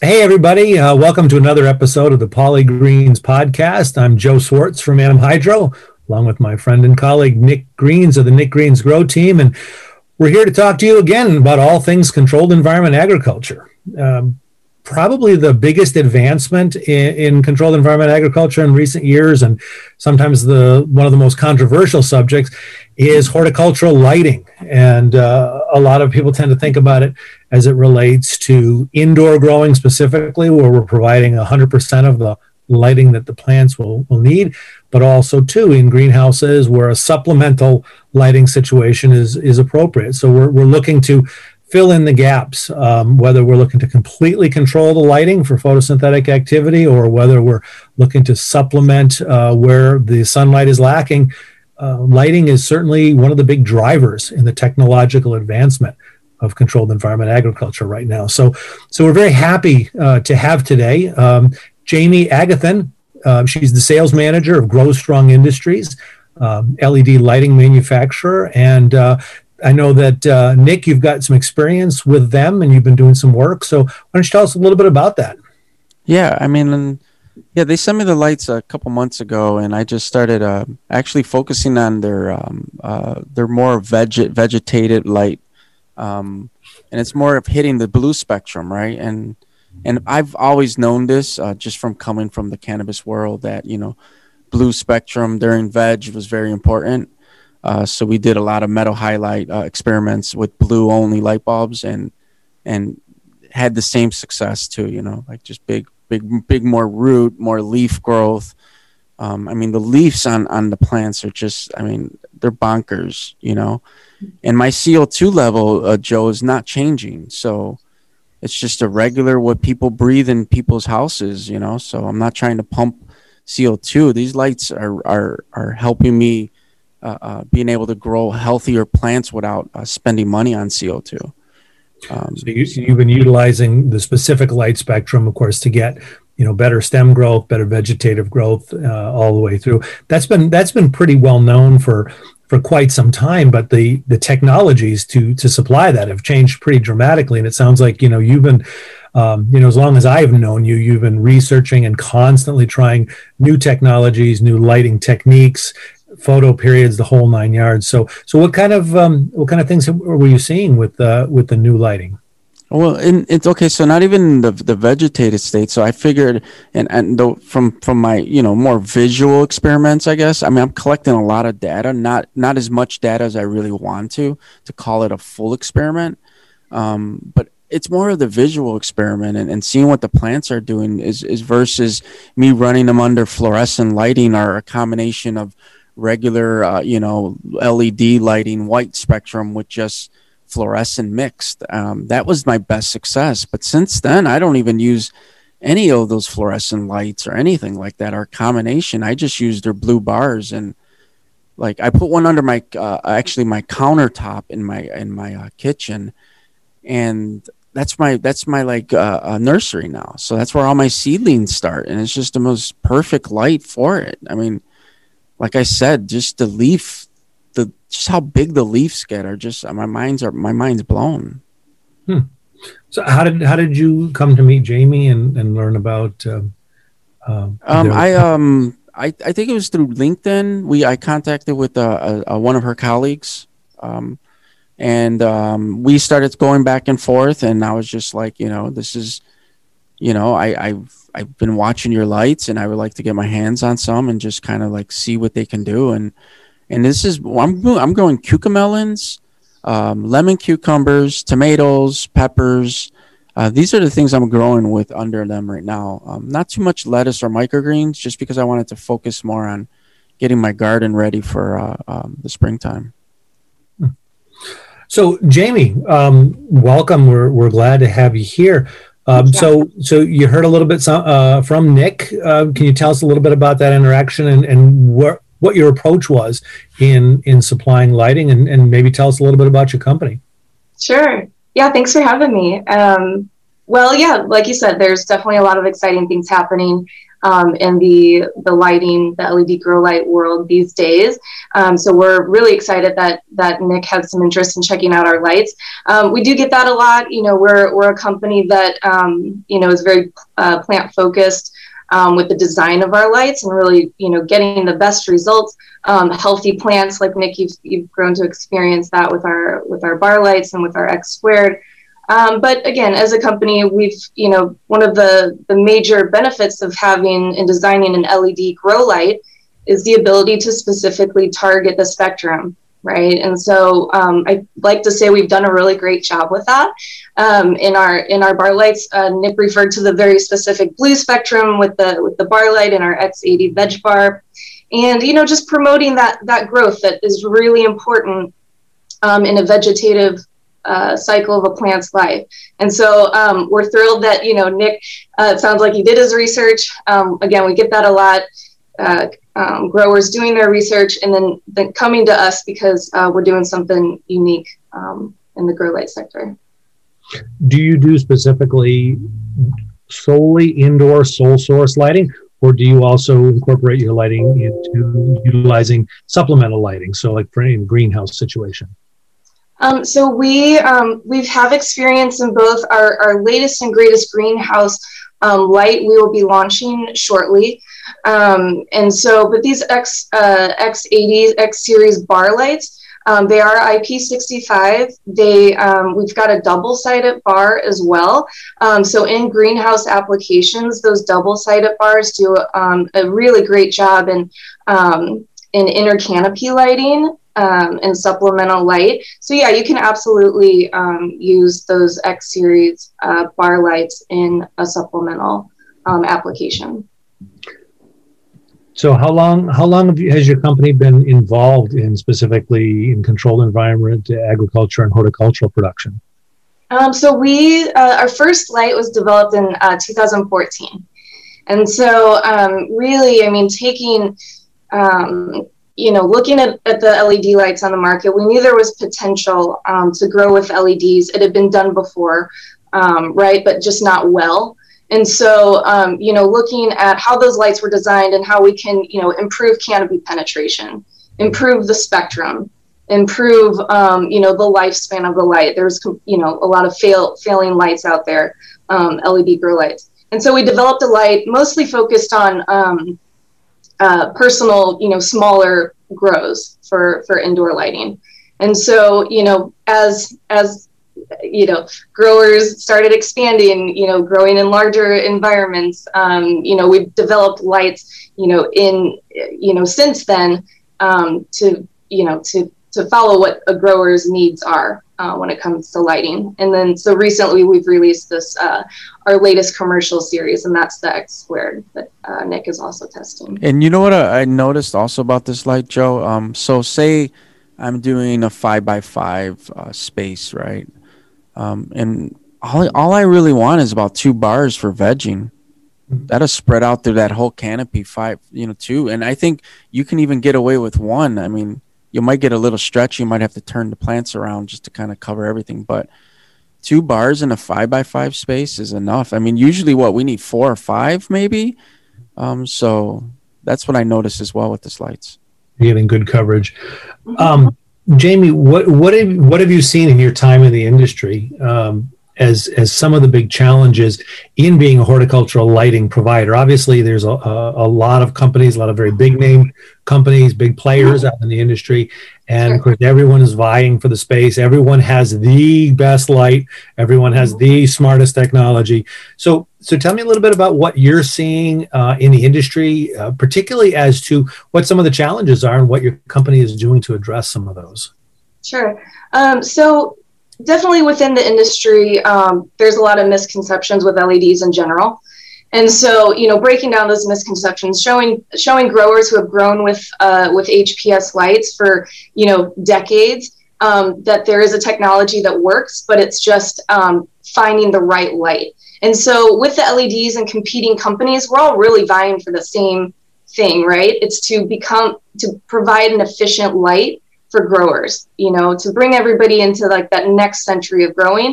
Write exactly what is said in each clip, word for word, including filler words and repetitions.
Hey, everybody. Uh, welcome to another episode of the Polygreens podcast. I'm Joe Swartz from AmHydro, along with my friend and colleague Nick Greens of the Nick Greens Grow team. And we're here to talk to you again about all things controlled environment agriculture. Um, probably the biggest advancement in, in controlled environment agriculture in recent years, and sometimes the one of the most controversial subjects, is horticultural lighting. And uh, a lot of people tend to think about it as it relates to indoor growing specifically, where we're providing one hundred percent of the lighting that the plants will, will need, but also too in greenhouses where a supplemental lighting situation is, is appropriate. So we're, we're looking to fill in the gaps, um, whether we're looking to completely control the lighting for photosynthetic activity, or whether we're looking to supplement uh, where the sunlight is lacking. Uh, lighting is certainly one of the big drivers in the technological advancement of controlled environment agriculture right now. So, so we're very happy uh, to have today um, Jamie Agathon. Uh, she's the sales manager of Grow Strong Industries, um, L E D lighting manufacturer. And uh, I know that, uh, Nick, you've got some experience with them and you've been doing some work. So why don't you tell us a little bit about that? Yeah, I mean, yeah, they sent me the lights a couple months ago, and I just started uh, actually focusing on their um, uh, their more veget- vegetated light. Um, and it's more of hitting the blue spectrum, right? And and I've always known this uh, just from coming from the cannabis world that, you know, blue spectrum during veg was very important. Uh, so we did a lot of metal highlight uh, experiments with blue only light bulbs, and and had the same success too, you know, like just big, big, big, more root, more leaf growth. Um, I mean, the leaves on, on the plants are just, I mean, they're bonkers, you know, and my C O two level, uh, Joe, is not changing. So it's just a regular what people breathe in people's houses, you know, so I'm not trying to pump C O two. These lights are, are, are helping me uh, uh, being able to grow healthier plants without uh, spending money on C O two. Um, so you, you've been utilizing the specific light spectrum, of course, to get, you know, better stem growth, better vegetative growth uh, all the way through. That's been that's been pretty well known for for quite some time, but the the technologies to to supply that have changed pretty dramatically. And it sounds like, you know, you've been, um, you know, as long as I've known you, you've been researching and constantly trying new technologies, new lighting techniques, photo periods, the whole nine yards. So, so what kind of um, what kind of things were you seeing with uh, with the new lighting? Well, in, it's okay. So not even the the vegetated state. So I figured, and and though from from my you know more visual experiments, I guess. I mean, I'm collecting a lot of data, not not as much data as I really want to to call it a full experiment. Um, but it's more of the visual experiment, and, and seeing what the plants are doing is is versus me running them under fluorescent lighting or a combination of regular, uh, you know, L E D lighting, white spectrum with just fluorescent mixed. Um, that was my best success. But since then, I don't even use any of those fluorescent lights or anything like that, or combination. I just use their blue bars. And like, I put one under my, uh, actually my countertop in my, in my uh, kitchen. And that's my, that's my like uh, uh, nursery now. So that's where all my seedlings start. And it's just the most perfect light for it. I mean, like I said, just the leaf, the just how big the leaves get are just my mind's are my mind's blown. Hmm. So how did how did you come to meet Jamie and, and learn about? Uh, uh, um, I um I, I think it was through LinkedIn. We I contacted with uh, uh, one of her colleagues, um, and um, we started going back and forth. And I was just like, you know, this is, you know, I I've I've been watching your lights, and I would like to get my hands on some and just kind of like see what they can do. And, and this is, I'm, I'm growing cucamelons, um, lemon cucumbers, tomatoes, peppers. Uh, these are the things I'm growing with under them right now. Um, not too much lettuce or microgreens, just because I wanted to focus more on getting my garden ready for uh, um, the springtime. So Jamie, um, welcome. We're, we're glad to have you here. Um, so, so you heard a little bit uh, from Nick. Uh, can you tell us a little bit about that interaction and, and what what your approach was in in supplying lighting, and, and maybe tell us a little bit about your company? Sure. Yeah. Thanks for having me. Um, well, yeah, like you said, there's definitely a lot of exciting things happening. um, in the, the lighting, the L E D grow light world these days. Um, so we're really excited that that Nick has some interest in checking out our lights. Um, we do get that a lot. You know, we're we're a company that um, you know is very uh, plant focused. Um, with the design of our lights and really, you know, getting the best results, um, healthy plants like Nick, you've, you've grown to experience that with our, with our bar lights and with our X Squared. Um, but again, as a company, we've, you know, one of the, the major benefits of having and designing an L E D grow light is the ability to specifically target the spectrum. Right. And so um, I like to say we've done a really great job with that um, in our in our bar lights. Uh, Nick referred to the very specific blue spectrum with the with the bar light in our X eighty Veg Bar. And, you know, just promoting that that growth that is really important um, in a vegetative Uh, cycle of a plant's life. And so um, we're thrilled that, you know, Nick, uh, it sounds like he did his research. Um, again, we get that a lot. Uh, um, growers doing their research and then, then coming to us because uh, we're doing something unique um, in the grow light sector. Do you do specifically solely indoor sole source lighting, or do you also incorporate your lighting into utilizing supplemental lighting? So like for in greenhouse situation? Um, so we um, we have experience in both. Our, our latest and greatest greenhouse um, light we will be launching shortly. Um, and so, but these X, uh, X eighty, X Series bar lights, um, they are I P sixty-five. They, um, we've got a double-sided bar as well. Um, so in greenhouse applications, those double-sided bars do um, a really great job in, um, in inner canopy lighting. Um, and supplemental light. So yeah, you can absolutely um, use those X Series uh, bar lights in a supplemental um, application. So how long how long have you, has your company been involved in specifically in controlled environment, agriculture, and horticultural production? Um, so we uh, our first light was developed in uh, two thousand fourteen, and so um, really, I mean, taking um, you know, looking at, at the L E D lights on the market, we knew there was potential um, to grow with L E Ds. It had been done before, um, right, but just not well. And so, um, you know, looking at how those lights were designed and how we can, you know, improve canopy penetration, improve the spectrum, improve, um, you know, the lifespan of the light. There's, you know, a lot of fail, failing lights out there, um, L E D grow lights. And so we developed a light mostly focused on um, Uh, personal, you know, smaller grows for, for indoor lighting. And so, you know, as, as, you know, growers started expanding, you know, growing in larger environments, um, you know, we've developed lights, you know, in, you know, since then um, to, you know, to, to follow what a grower's needs are uh, when it comes to lighting. And then, so recently we've released this, uh, our latest commercial series, and that's the X Squared that uh, Nick is also testing. And you know what I, I noticed also about this light, Joe? Um, so say I'm doing a five by five uh, space, right? Um, and all, all I really want is about two bars for vegging. Mm-hmm. That'll spread out through that whole canopy, five, you know, two. And I think you can even get away with one. I mean, you might get a little stretch. You might have to turn the plants around just to kind of cover everything, but two bars in a five by five space is enough. I mean, usually what we need four or five maybe. Um, so that's what I noticed as well with this lights. You're getting good coverage. Um, Jamie, what, what have, what have you seen in your time in the industry um, as, as some of the big challenges in being a horticultural lighting provider? Obviously there's a, a, a lot of companies, a lot of very big name companies, big players out in the industry. And of course, everyone is vying for the space. Everyone has the best light. Everyone has the smartest technology. So, so tell me a little bit about what you're seeing uh, in the industry, uh, particularly as to what some of the challenges are and what your company is doing to address some of those. Sure. Um, so, Definitely within the industry, um, there's a lot of misconceptions with L E Ds in general. And so, you know, breaking down those misconceptions, showing showing growers who have grown with uh, with H P S lights for, you know, decades, um, that there is a technology that works, but it's just um, finding the right light. And so with the L E Ds and competing companies, we're all really vying for the same thing, right? It's to become, to provide an efficient light for growers, you know, to bring everybody into like that next century of growing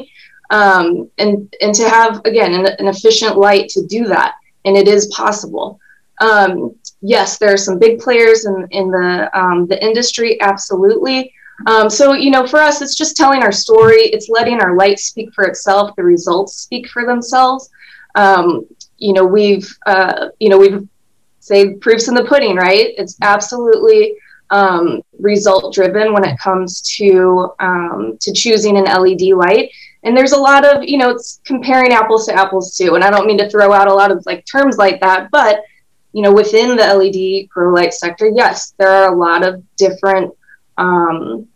um, and, and to have, again, an, an efficient light to do that. and it is possible. Um, yes, there are some big players in, in the, um, the industry. Absolutely. Um, so, you know, for us, it's just telling our story. It's letting our light speak for itself. The results speak for themselves. Um, you know, we've, uh, you know, we've say proofs in the pudding, right? It's absolutely um, result driven when it comes to, um, to choosing an L E D light. And there's a lot of, you know, it's comparing apples to apples too. And I don't mean to throw out a lot of like terms like that, but you know, within the L E D grow light sector, yes, there are a lot of different um,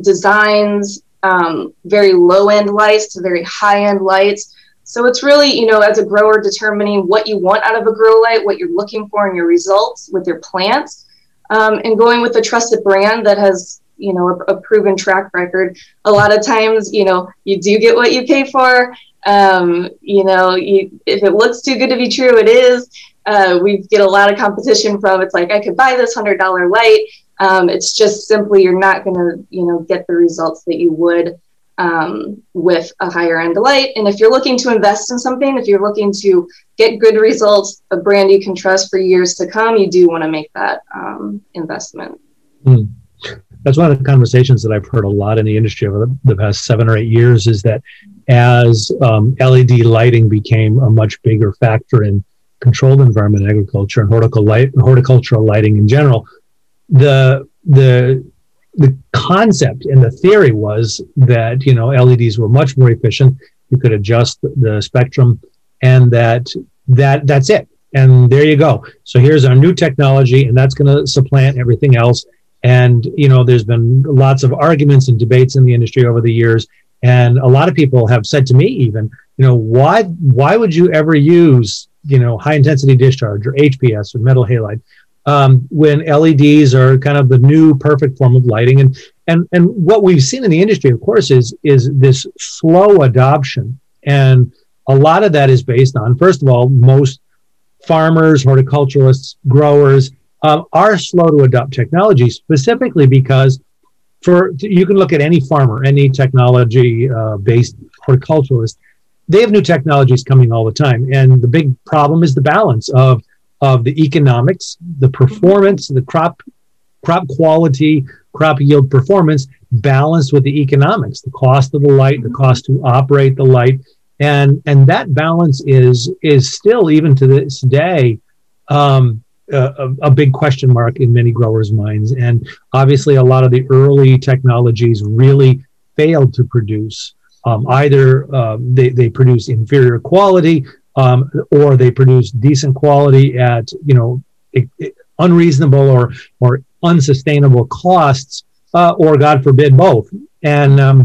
designs, um, very low-end lights to very high-end lights. So it's really, you know, as a grower, determining what you want out of a grow light, what you're looking for in your results with your plants, um, and going with a trusted brand that has, you know, a, a proven track record. A lot of times, you know, you do get what you pay for. Um, you know, you, if it looks too good to be true, it is. Uh, we get a lot of competition from, it's like, I could buy this one hundred dollar light. Um, it's just simply, you're not going to, you know, get the results that you would um, with a higher end light. And if you're looking to invest in something, if you're looking to get good results, a brand you can trust for years to come, you do want to make that um, investment. Mm. That's one of the conversations that I've heard a lot in the industry over the past seven or eight years is that as um, L E D lighting became a much bigger factor in controlled environment agriculture and horticultural, light, horticultural lighting in general, the the the concept and the theory was that, you know, L E Ds were much more efficient. You could adjust the, the spectrum, and that that that's it. And there you go. So here's our new technology, and that's going to supplant everything else. And, you know, there's been lots of arguments and debates in the industry over the years. And a lot of people have said to me even, you know, why why would you ever use, you know, high intensity discharge or H P S or metal halide, um, when L E Ds are kind of the new perfect form of lighting. And, and, and what we've seen in the industry, of course, is, is this slow adoption. And a lot of that is based on, first of all, most farmers, horticulturalists, growers um, are slow to adopt technology, specifically because for, you can look at any farmer, any technology uh, based horticulturalist, they have new technologies coming all the time. And the big problem is the balance of, of the economics, the performance, the crop, crop quality, crop yield performance, balanced with the economics, the cost of the light, the cost to operate the light. And, and that balance is, is still even to this day, um, a, a big question mark in many growers' minds. And obviously a lot of the early technologies really failed to produce Um, either um, they, they produce inferior quality um, or they produce decent quality at, you know, it, it, unreasonable or, or unsustainable costs, uh, or God forbid, both. And, um,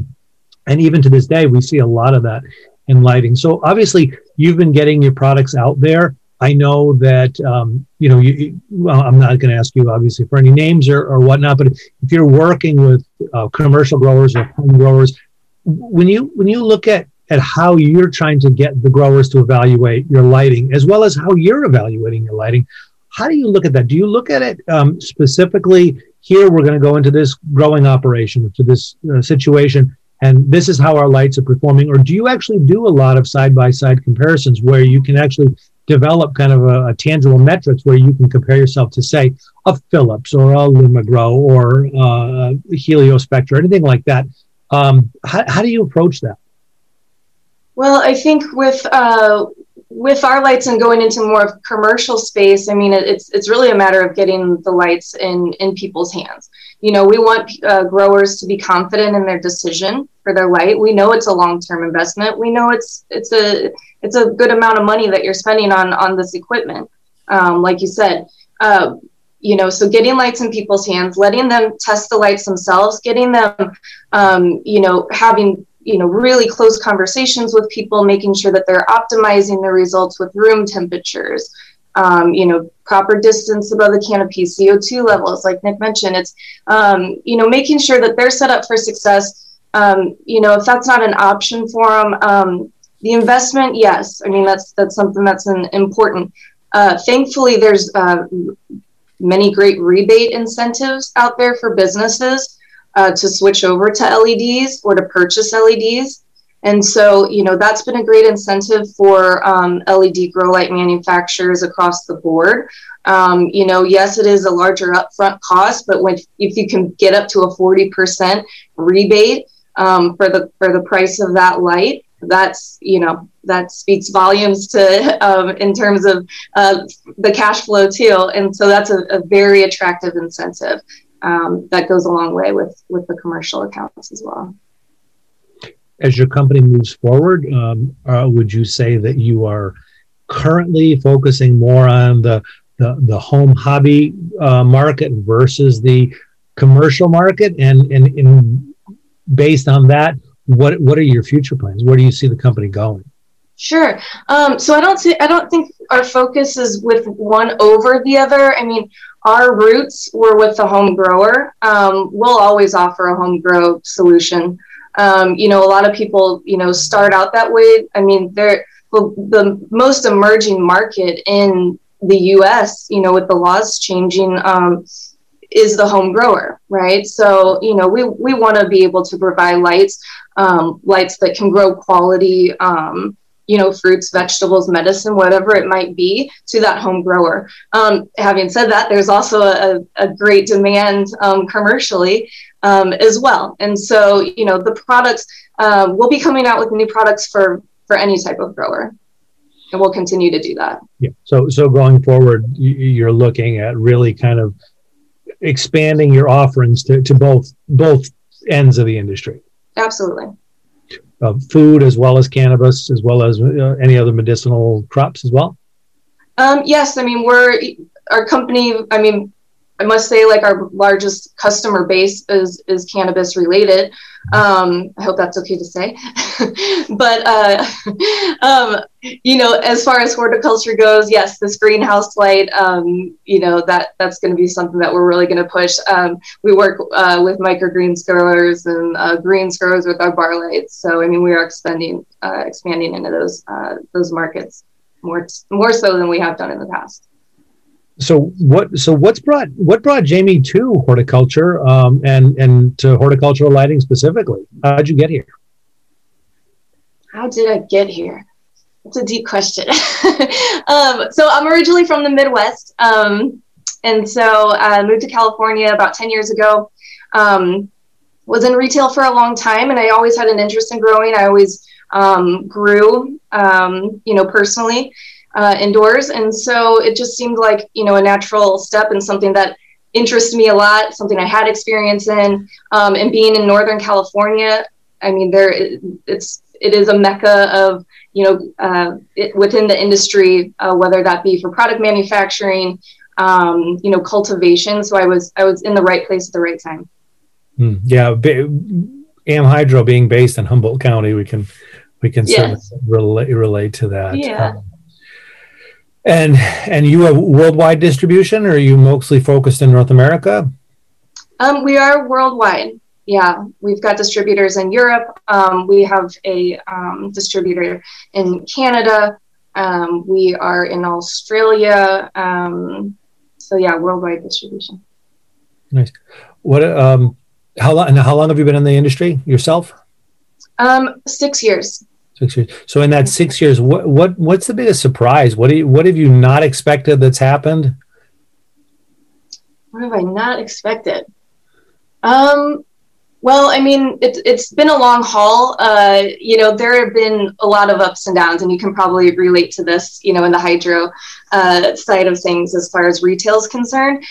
and even to this day, we see a lot of that in lighting. So obviously you've been getting your products out there. I know that, um, you know, you, well, I'm not going to ask you obviously for any names or, or whatnot, but if you're working with uh, commercial growers or home growers, When you when you look at, at how you're trying to get the growers to evaluate your lighting, as well as how you're evaluating your lighting, how do you look at that? Do you look at it um, specifically, here we're going to go into this growing operation, to this uh, situation, and this is how our lights are performing? Or do you actually do a lot of side-by-side comparisons where you can actually develop kind of a, a tangible metrics where you can compare yourself to, say, a Philips or a Lumagrow or uh, Heliospectra, anything like that? Um, how, how do you approach that? Well, I think with, uh, with our lights and going into more of commercial space, I mean, it, it's, it's really a matter of getting the lights in, in people's hands. You know, we want uh, growers to be confident in their decision for their light. We know it's a long-term investment. We know it's, it's a, it's a good amount of money that you're spending on, on this equipment. Um, like you said, uh, You know, so getting lights in people's hands, letting them test the lights themselves, getting them, um, you know, having, you know, really close conversations with people, making sure that they're optimizing their results with room temperatures, um, you know, proper distance above the canopy, C O two levels, like Nick mentioned. It's, um, you know, making sure that they're set up for success. Um, you know, if that's not an option for them, um, the investment, yes. I mean, that's, that's something that's an important. Uh, thankfully, there's uh many great rebate incentives out there for businesses uh, to switch over to L E Ds or to purchase L E Ds. And so, you know, that's been a great incentive for um, L E D grow light manufacturers across the board. Um, you know, yes, it is a larger upfront cost, but when, if you can get up to a forty percent rebate um, for the for the price of that light, that's, you know, that speaks volumes to um, in terms of uh, the cash flow too. And so that's a, a very attractive incentive um, that goes a long way with with the commercial accounts as well. As your company moves forward, um, uh, would you say that you are currently focusing more on the the, the home hobby uh, market versus the commercial market? And, and and based on that, what what are your future plans? Where do you see the company going? Sure. Um, so I don't see, I don't think our focus is with one over the other. I mean, our roots were with the home grower. Um, we'll always offer a home grow solution. Um, you know, a lot of people, you know, start out that way. I mean, they're the, the most emerging market in the U S, you know, with the laws changing, um, is the home grower, right? So, you know, we, we want to be able to provide lights, um, lights that can grow quality, um, you know, fruits, vegetables, medicine, whatever it might be, to that home grower. Um, having said that, there's also a, a great demand um, commercially um, as well. And so, you know, the products, uh, we'll be coming out with new products for, for any type of grower. And we'll continue to do that. Yeah. So, so going forward, you're looking at really kind of expanding your offerings to, to both, both ends of the industry. Absolutely. Of food as well as cannabis, as well as uh, any other medicinal crops as well? Um, yes. I mean, we're, our company, I mean, I must say like our largest customer base is, is cannabis related. Um, I hope that's okay to say, but, uh, um, you know, as far as horticulture goes, yes, this greenhouse light, um, you know, that that's going to be something that we're really going to push. Um, we work uh, with microgreens growers and uh, greens growers with our bar lights. So, I mean, we are expanding, uh, expanding into those, uh, those markets more, more so than we have done in the past. So what? So what's brought what brought Jamie to horticulture um, and and to horticultural lighting specifically? How did you get here? How did I get here? That's a deep question. um, so I'm originally from the Midwest, um, and so I moved to California about ten years ago. Um, was in retail for a long time, and I always had an interest in growing. I always um, grew, um, you know, personally. Uh, indoors. And so it just seemed like, you know, a natural step and something that interests me a lot, something I had experience in. Um, and being in Northern California, I mean, there it, it's, it is a mecca of, you know, uh, it, within the industry, uh, whether that be for product manufacturing, um, you know, cultivation. So I was, I was in the right place at the right time. Mm, yeah. AmHydro being based in Humboldt County, we can, we can yes. sort of relate, relate to that. Yeah. Um, And and you have worldwide distribution, or are you mostly focused in North America? Um, we are worldwide. Yeah, we've got distributors in Europe. Um, we have a um, distributor in Canada. Um, we are in Australia. Um, so yeah, worldwide distribution. Nice. What? Um, how long? How long have you been in the industry yourself? Um, six yeyears. Six years. So in that six years, what what what's the biggest surprise? What do you, what have you not expected that's happened? What have I not expected? Um, well, I mean, it, it's been a long haul. Uh, you know, there have been a lot of ups and downs, and you can probably relate to this, you know, in the hydro uh, side of things as far as retail is concerned.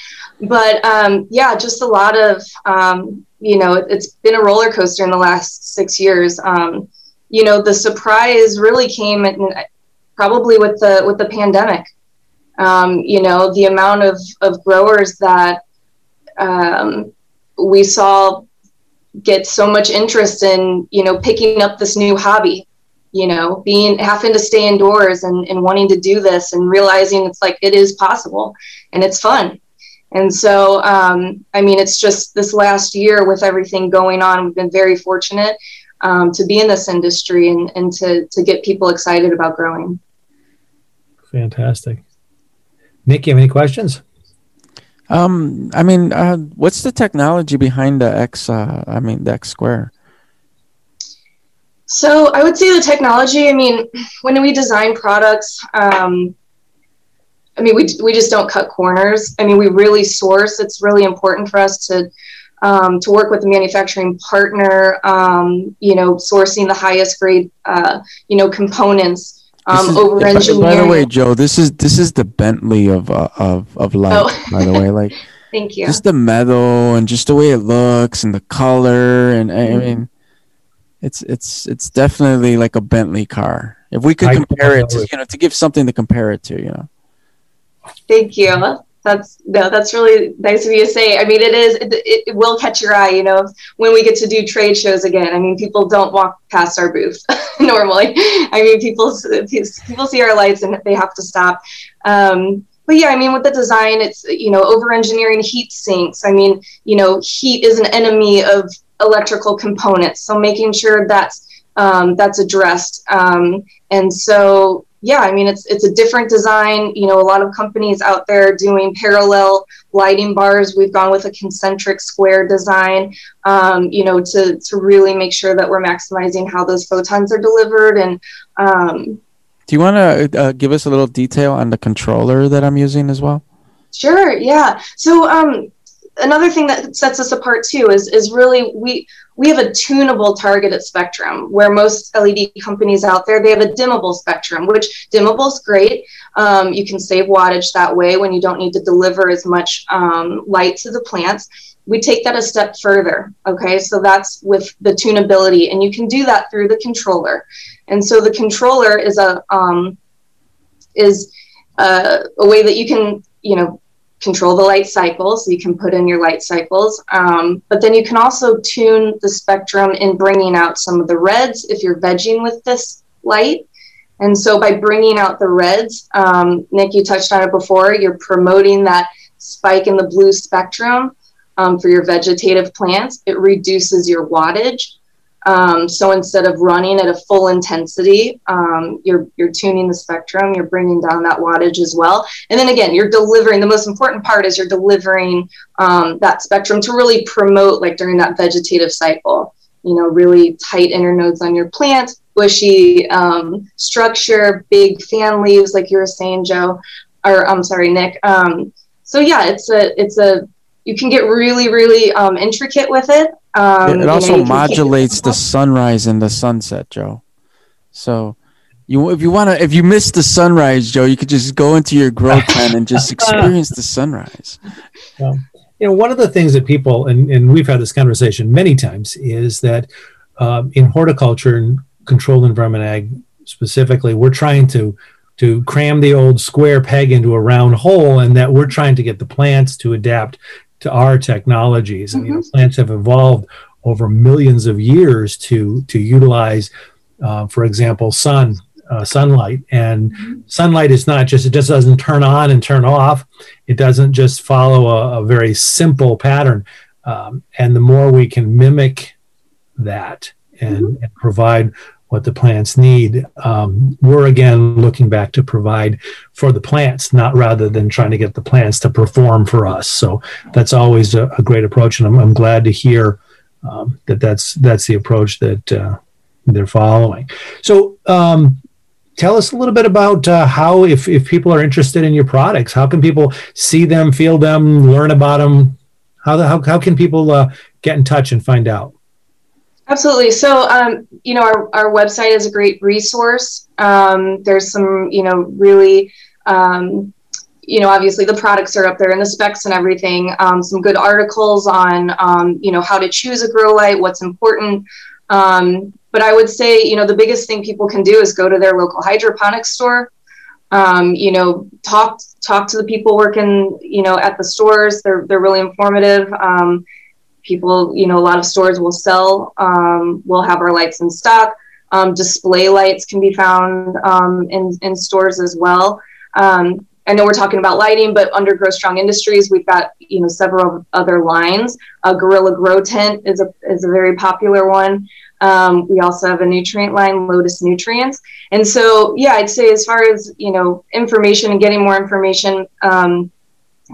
But um, yeah, just a lot of, um, you know, it, it's been a roller coaster in the last six years. Um, You know, the surprise really came probably with the with the pandemic. Um, you know, the amount of, of growers that um, we saw get so much interest in, you know, picking up this new hobby, you know, being having to stay indoors and, and wanting to do this and realizing it's like it is possible and it's fun. And so, um, I mean, it's just this last year with everything going on, we've been very fortunate Um, to be in this industry and, and to, to get people excited about growing. Fantastic. Nick, you have any questions? Um, I mean, uh, what's the technology behind the X, uh, I mean, the X Squared? So I would say the technology, I mean, when we design products, um, I mean, we, we just don't cut corners. I mean, we really source. It's really important for us to, um, to work with a manufacturing partner, um, you know, sourcing the highest grade, uh, you know, components. Um, is, over engineering. By the way, Joe, this is this is the Bentley of uh, of of life. Oh. By the way, like thank you. Just the metal and just the way it looks and the color, and mm-hmm. I mean, it's it's it's definitely like a Bentley car. If we could I compare it to, you know, to give something to compare it to, you know. Thank you. That's no, that's really nice of you to say. I mean, it is. It, it will catch your eye, you know, when we get to do trade shows again. I mean, people don't walk past our booth normally. I mean, people people see our lights and they have to stop. Um, but yeah, I mean, with the design, it's, you know, over engineering heat sinks. I mean, you know, heat is an enemy of electrical components, so making sure that's um, that's addressed. Um, and so. Yeah, I mean, it's it's a different design. You know, a lot of companies out there doing parallel lighting bars. We've gone with a concentric square design, um, you know, to, to really make sure that we're maximizing how those photons are delivered. And um, do you want to uh, give us a little detail on the controller that I'm using as well? Sure, yeah. So um, another thing that sets us apart, too, is is really we... we have a tunable targeted spectrum, where most L E D companies out there, they have a dimmable spectrum, which dimmable is great. Um, you can save wattage that way when you don't need to deliver as much um, light to the plants. We take that a step further, okay? So that's with the tunability, and you can do that through the controller. And so the controller is a, um, is a, a way that you can, you know, control the light cycle, so you can put in your light cycles. Um, but then you can also tune the spectrum in bringing out some of the reds if you're vegging with this light. And so by bringing out the reds, um, Nick, you touched on it before, you're promoting that spike in the blue spectrum um, for your vegetative plants. It reduces your wattage. Um, so instead of running at a full intensity, um, you're, you're tuning the spectrum, you're bringing down that wattage as well. And then again, you're delivering, the most important part is you're delivering, um, that spectrum to really promote, like during that vegetative cycle, you know, really tight internodes on your plant, bushy, um, structure, big fan leaves, like you were saying, Joe, or I'm sorry, Nick. Um, so yeah, it's a, it's a, you can get really, really, um, intricate with it. Um, it also you know, you modulates the sunrise and the sunset, Joe. So, you if you want to, if you miss the sunrise, Joe, you could just go into your grow tent and just experience the sunrise. Well, you know, one of the things that people, and, and we've had this conversation many times, is that um, in horticulture and controlled environment ag specifically, we're trying to to cram the old square peg into a round hole, and that we're trying to get the plants to adapt to our technologies. And, you know, plants have evolved over millions of years to to utilize, uh, for example, sun, uh, sunlight. And sunlight is not just, it just doesn't turn on and turn off. It doesn't just follow a, a very simple pattern. Um, and the more we can mimic that and, mm-hmm. and provide what the plants need, um, we're again looking back to provide for the plants, not rather than trying to get the plants to perform for us. So that's always a, a great approach, and I'm, I'm glad to hear um, that that's that's the approach that uh, they're following. So um, tell us a little bit about uh, how, if, if people are interested in your products, how can people see them, feel them, learn about them? How, the, how, how can people uh, get in touch and find out? Absolutely. So, um, you know, our, our website is a great resource. Um, there's some, you know, really, um, you know, obviously the products are up there and the specs and everything. Um, some good articles on, um, you know, how to choose a grow light, what's important. Um, but I would say, you know, the biggest thing people can do is go to their local hydroponics store. Um, you know, talk, talk to the people working, you know, at the stores. They're, they're really informative. Um, People, you know, a lot of stores will sell, um, will have our lights in stock. Um, display lights can be found um, in, in stores as well. Um, I know we're talking about lighting, but under Grow Strong Industries, we've got, you know, several other lines. Uh, Gorilla Grow Tent is a, is a very popular one. Um, we also have a nutrient line, Lotus Nutrients. And so, yeah, I'd say as far as, you know, information and getting more information, um,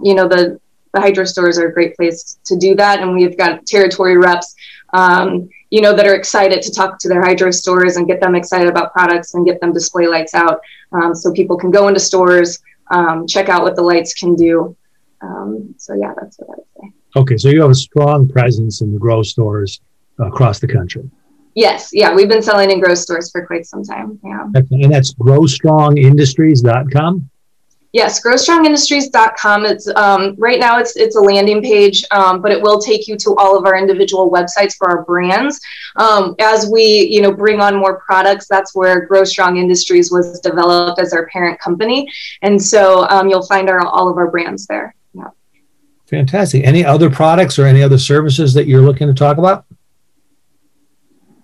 you know, the, The hydro stores are a great place to do that. And we've got territory reps um, you know, that are excited to talk to their hydro stores and get them excited about products and get them display lights out, um, so people can go into stores, um, check out what the lights can do. Um, so yeah, that's what I would say. Okay. So you have a strong presence in the grow stores across the country. Yes. Yeah. We've been selling in grow stores for quite some time. Yeah. And that's grow strong industries dot com. Yes. grow strong industries dot com. It's um, right now it's, it's a landing page, um, but it will take you to all of our individual websites for our brands. Um, as we, you know, bring on more products, that's where Grow Strong Industries was developed as our parent company. And so um, you'll find our, all of our brands there. Yeah. Fantastic. Any other products or any other services that you're looking to talk about?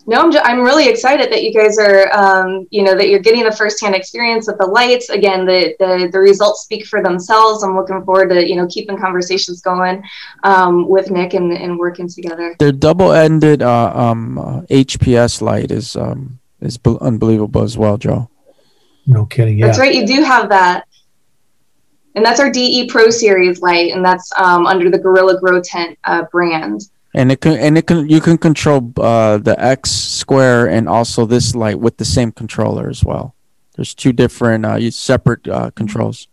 No, I'm, just, I'm really excited that you guys are, um, you know, that you're getting a firsthand experience with the lights. Again, the, the the results speak for themselves. I'm looking forward to, you know, keeping conversations going um, with Nick and, and working together. Their double-ended uh, um, uh, H P S light is um, is b- unbelievable as well, Joe. No kidding. Yeah. That's right. You do have that. And that's our D E Pro Series light, and that's um, under the Gorilla Grow Tent uh, brand. And it can, and it can, you can control uh, the X Squared and also this light with the same controller as well. There's two different, uh, separate uh, controls.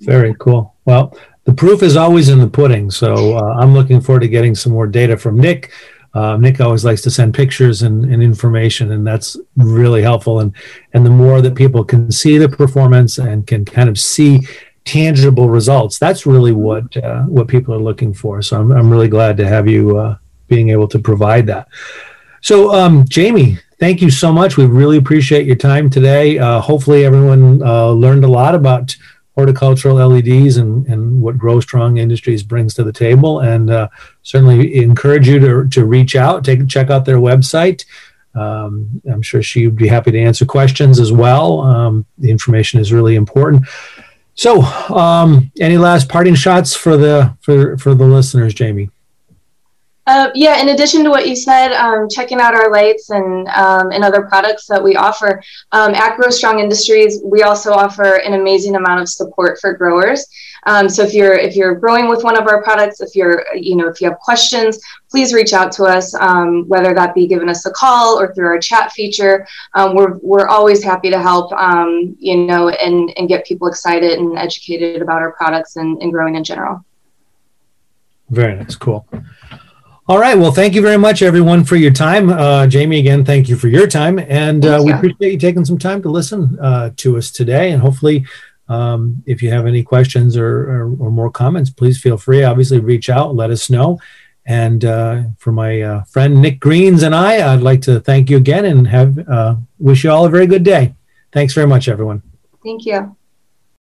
Very cool. Well, the proof is always in the pudding. So uh, I'm looking forward to getting some more data from Nick. Uh, Nick always likes to send pictures and, and information, and that's really helpful. And and the more that people can see the performance and can kind of see tangible results, that's really what uh, what people are looking for. So I'm I'm really glad to have you uh, being able to provide that. So um, Jamie, thank you so much. We really appreciate your time today. Uh, hopefully everyone uh, learned a lot about horticultural L E Ds and, and what Grow Strong Industries brings to the table, and uh, certainly encourage you to, to reach out, take check out their website. Um, I'm sure she would be happy to answer questions as well. Um, the information is really important. So, um, any last parting shots for the for, for the listeners, Jamie? Uh, yeah, in addition to what you said, um, checking out our lights and um, and other products that we offer. Um, at Grow Strong Industries, we also offer an amazing amount of support for growers. Um, so if you're if you're growing with one of our products, if you're you know if you have questions, please reach out to us. Um, whether that be giving us a call or through our chat feature, um, we're we're always happy to help. Um, you know, and and get people excited and educated about our products and, and growing in general. Very nice, cool. All right. Well, thank you very much, everyone, for your time. Uh, Jamie, again, thank you for your time. And uh, we appreciate you taking some time to listen uh, to us today. And hopefully, um, if you have any questions or, or, or more comments, please feel free. Obviously, reach out, let us know. And uh, for my uh, friend Nick Greens and I, I'd like to thank you again and have uh, wish you all a very good day. Thanks very much, everyone. Thank you.